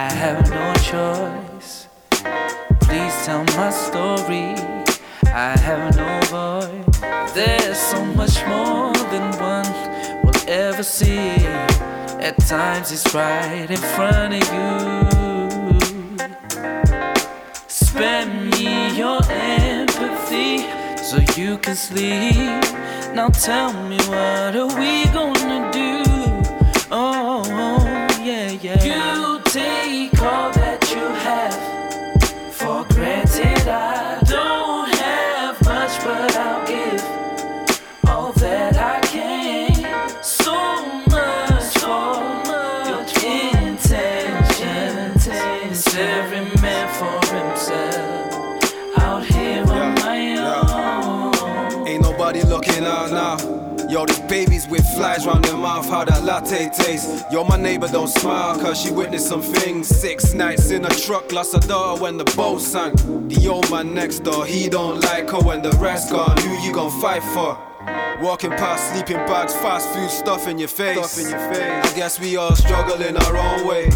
I have no choice. Please tell my story, I have no voice. There's so much more than one will ever see. At times it's right in front of you. Spend me your empathy so you can sleep. Now tell me, what are we gonna do? Oh, yeah, yeah. You take all that you have for granted. I don't have much, but I'll give all that I can. So much for your intentions. It's every man for himself out here on my own. Ain't nobody looking out now. Yo, these babies with flies round their mouth, how that latte tastes. Yo, my neighbor don't smile, cause she witnessed some things. 6 nights in a truck, lost a daughter when the boat sank. The old man next door, he don't like her when the rest gone. Who you gon' fight for? Walking past sleeping bags, fast food stuff in your face. I guess we all struggle in our own way.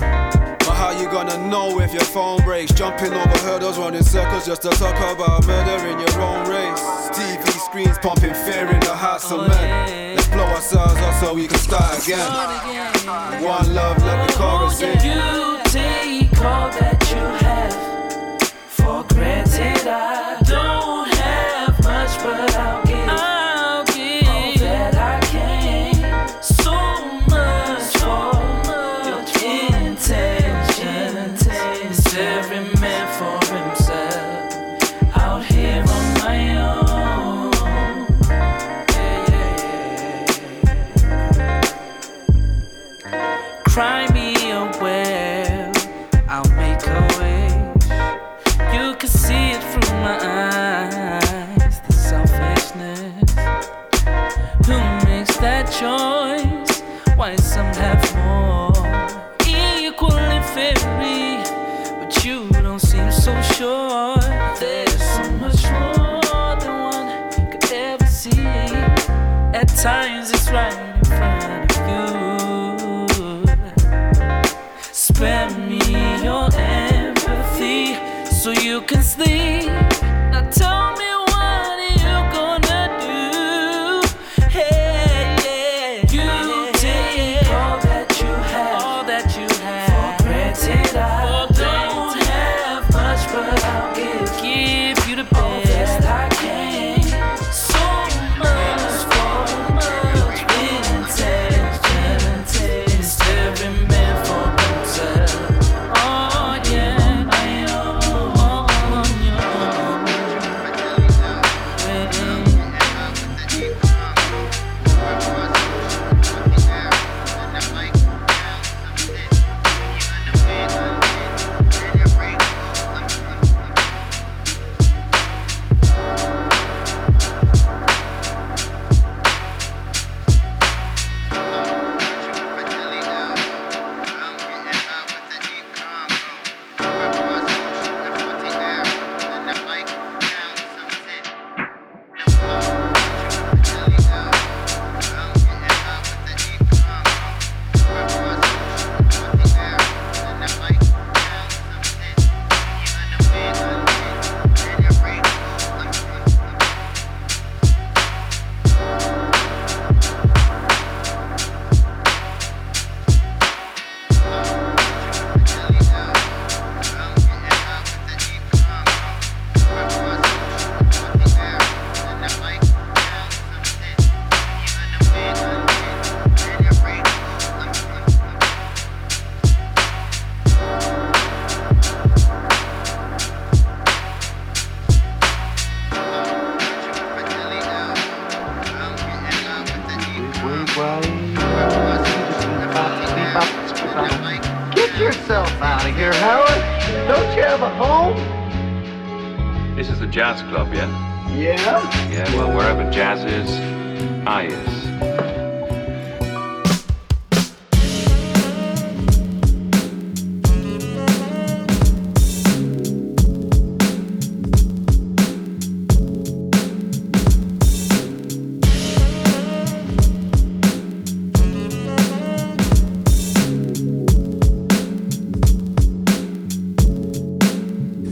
But how you gonna know if your phone breaks? Jumping over hurdles, running circles just to talk about murder in your own race. TV screens pumping fear in the hearts of men. Let's blow ourselves up so we can start again. One love, let the chorus in. You take all that you have for granted. I don't have much, but I'll give. Cry me a well, I'll make a wish. You can see it through my eyes, the selfishness. Who makes that choice? Why some have more? Equal and fairy, but you don't seem so sure. There's so much more than one could ever see. At times it's right in front of you. Spend me your empathy so you can sleep. Now tell me, what are you gonna do? Hey, yeah. You take all that you have for granted. I don't have much, but I'll give you the best I can. So much for your intentions. It's every man for. Oh yeah, I own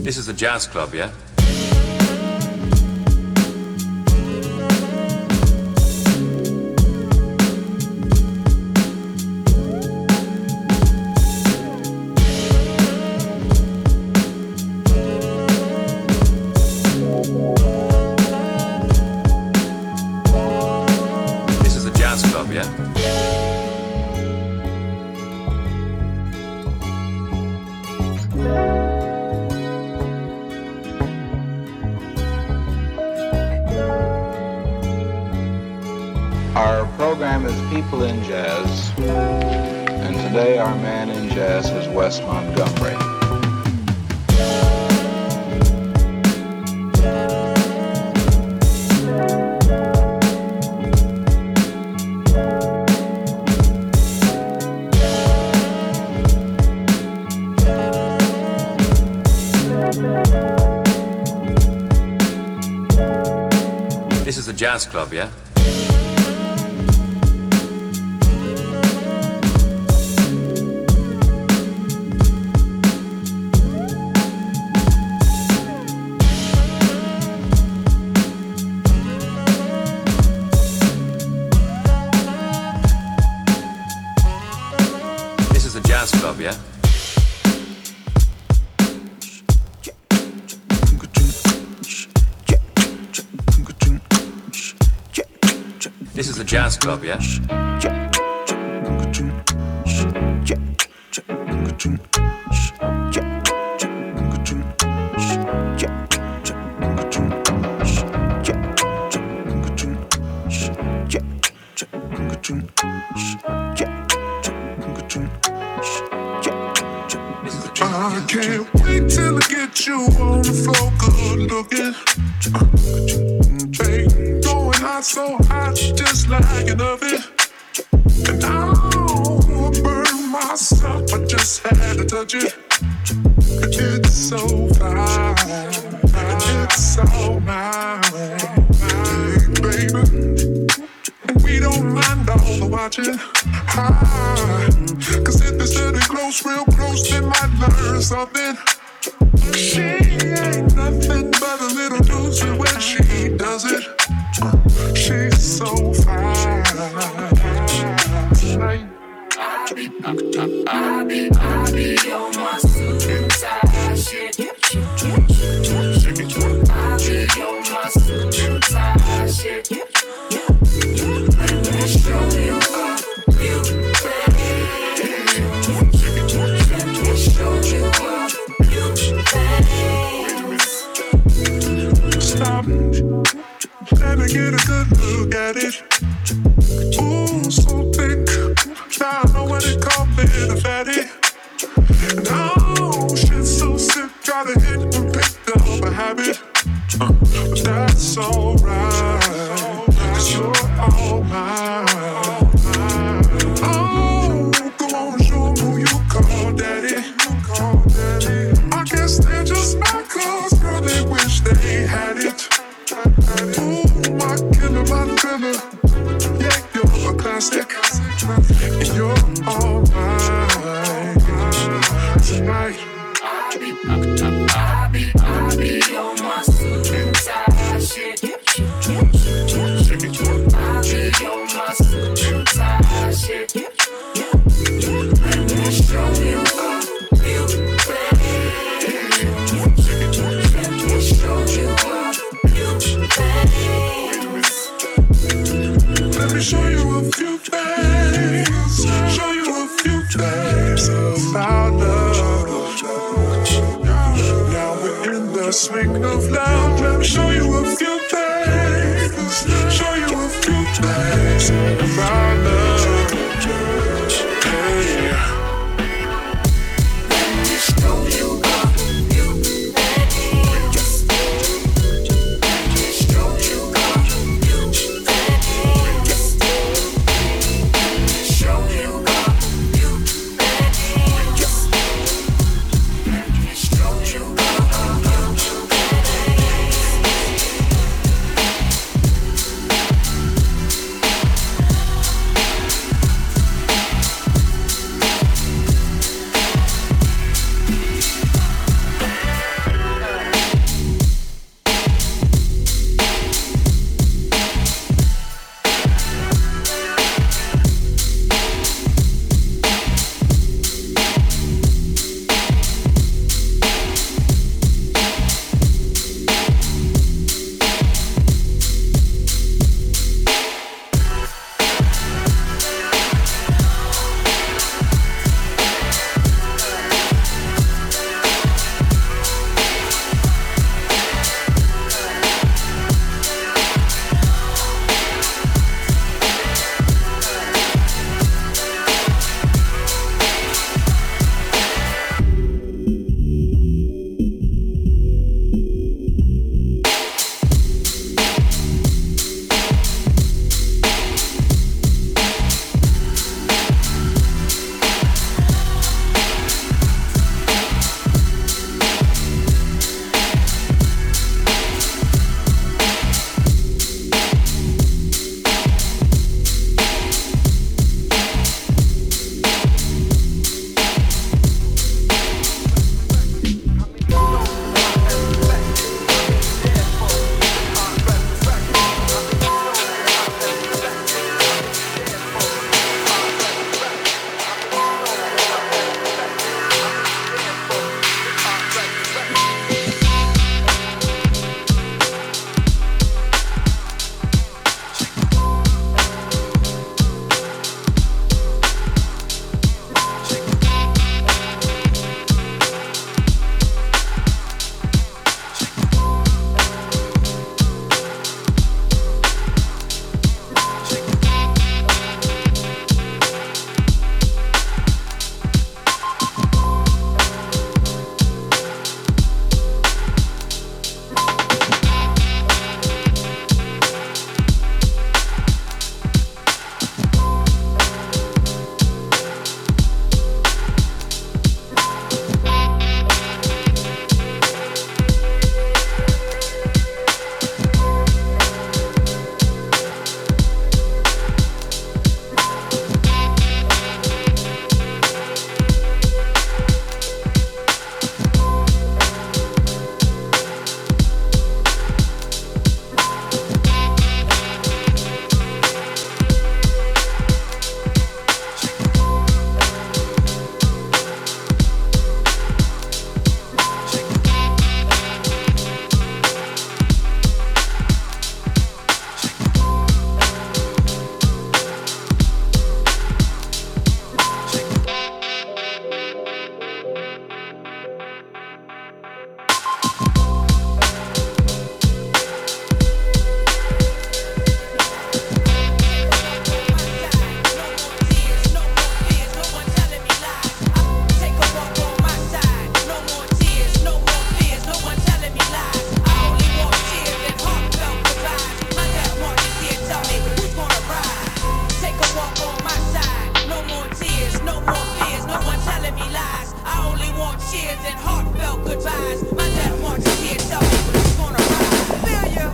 This is a jazz club, yeah? Our program is People in Jazz, and today our man in jazz is Wes Montgomery. This is a jazz club, yeah? Club, yeah? This is a jazz club, yeah? I can't wait till I get you on the floor, good looking. Hey, going hot so hot, just like an oven. And I don't want to burn myself, I just had to touch it. It's so fine, it's so mine, hey, baby. We don't mind all the watching. Cause if it's getting close, real close, they might learn something. She ain't nothing but a little doozy when she does it. She's so fine. I be on my suit tie. Shake it. I be on my suit tie. Shake it. Let me get a good look at it. Ooh, so thick. Now I know what they call it, a fatty. And oh, shit's so sick. Gotta hit and pick up a habit. But that's alright, cause you're all mine. Oh, go on, show them who you call daddy. I guess they're just my cause, girl, they wish they had it. Yeah, you're a classic, and you're all mine tonight. I be on my suit and tie, shake it. I be on my suit and tie, shake it. Let me show you what you play. Let me show you what you play. Let me show you a few things. Show you a few things about love. Now we're in the swing of love. Let me show you a few things. Show you a few things about love. Hey. goodbyes. My left march is here, so it's gonna rise. Failure.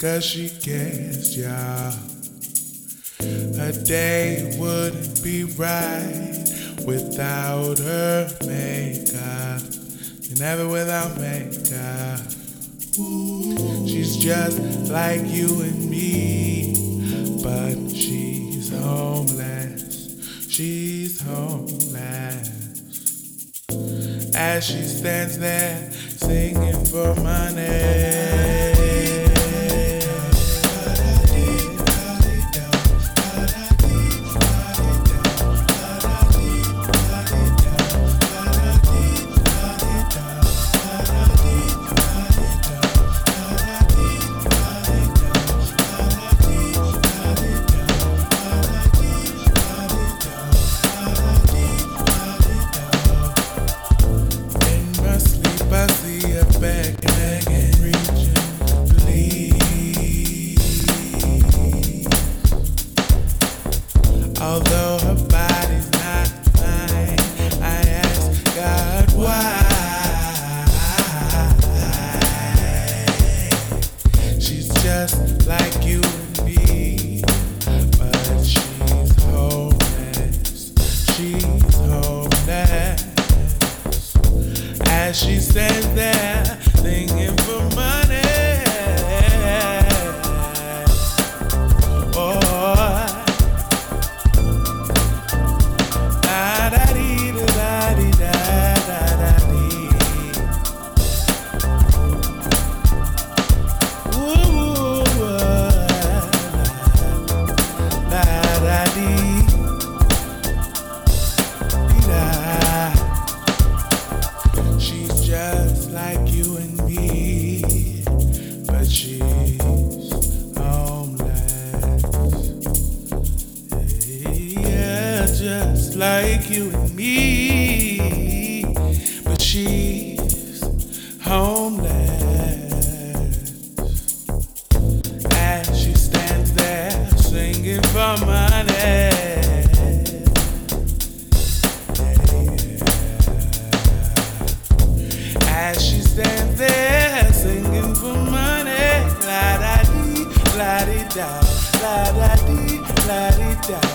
'cause she guessed, yeah, her day wouldn't be right without her makeup, and never without makeup. Ooh, she's just like you and me, but she's homeless, she's homeless. As she stands there singing for money. Although her body's not mine, I ask God why. She's just like you and me, but she's homeless, she's homeless. As she stands there singing for money. Just like you and me, but she's homeless. As she stands there singing for money. La-da-dee, la-dee-da.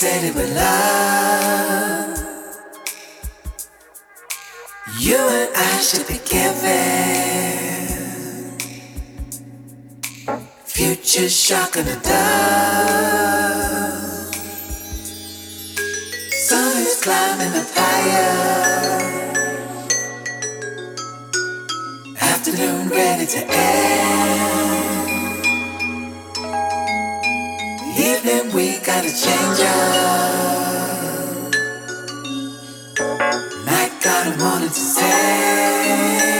said it with love. You and I should be giving future shock and a dove. Sun is climbing the fire, afternoon ready to end. Evening, we gotta change up. Night got a morning to say.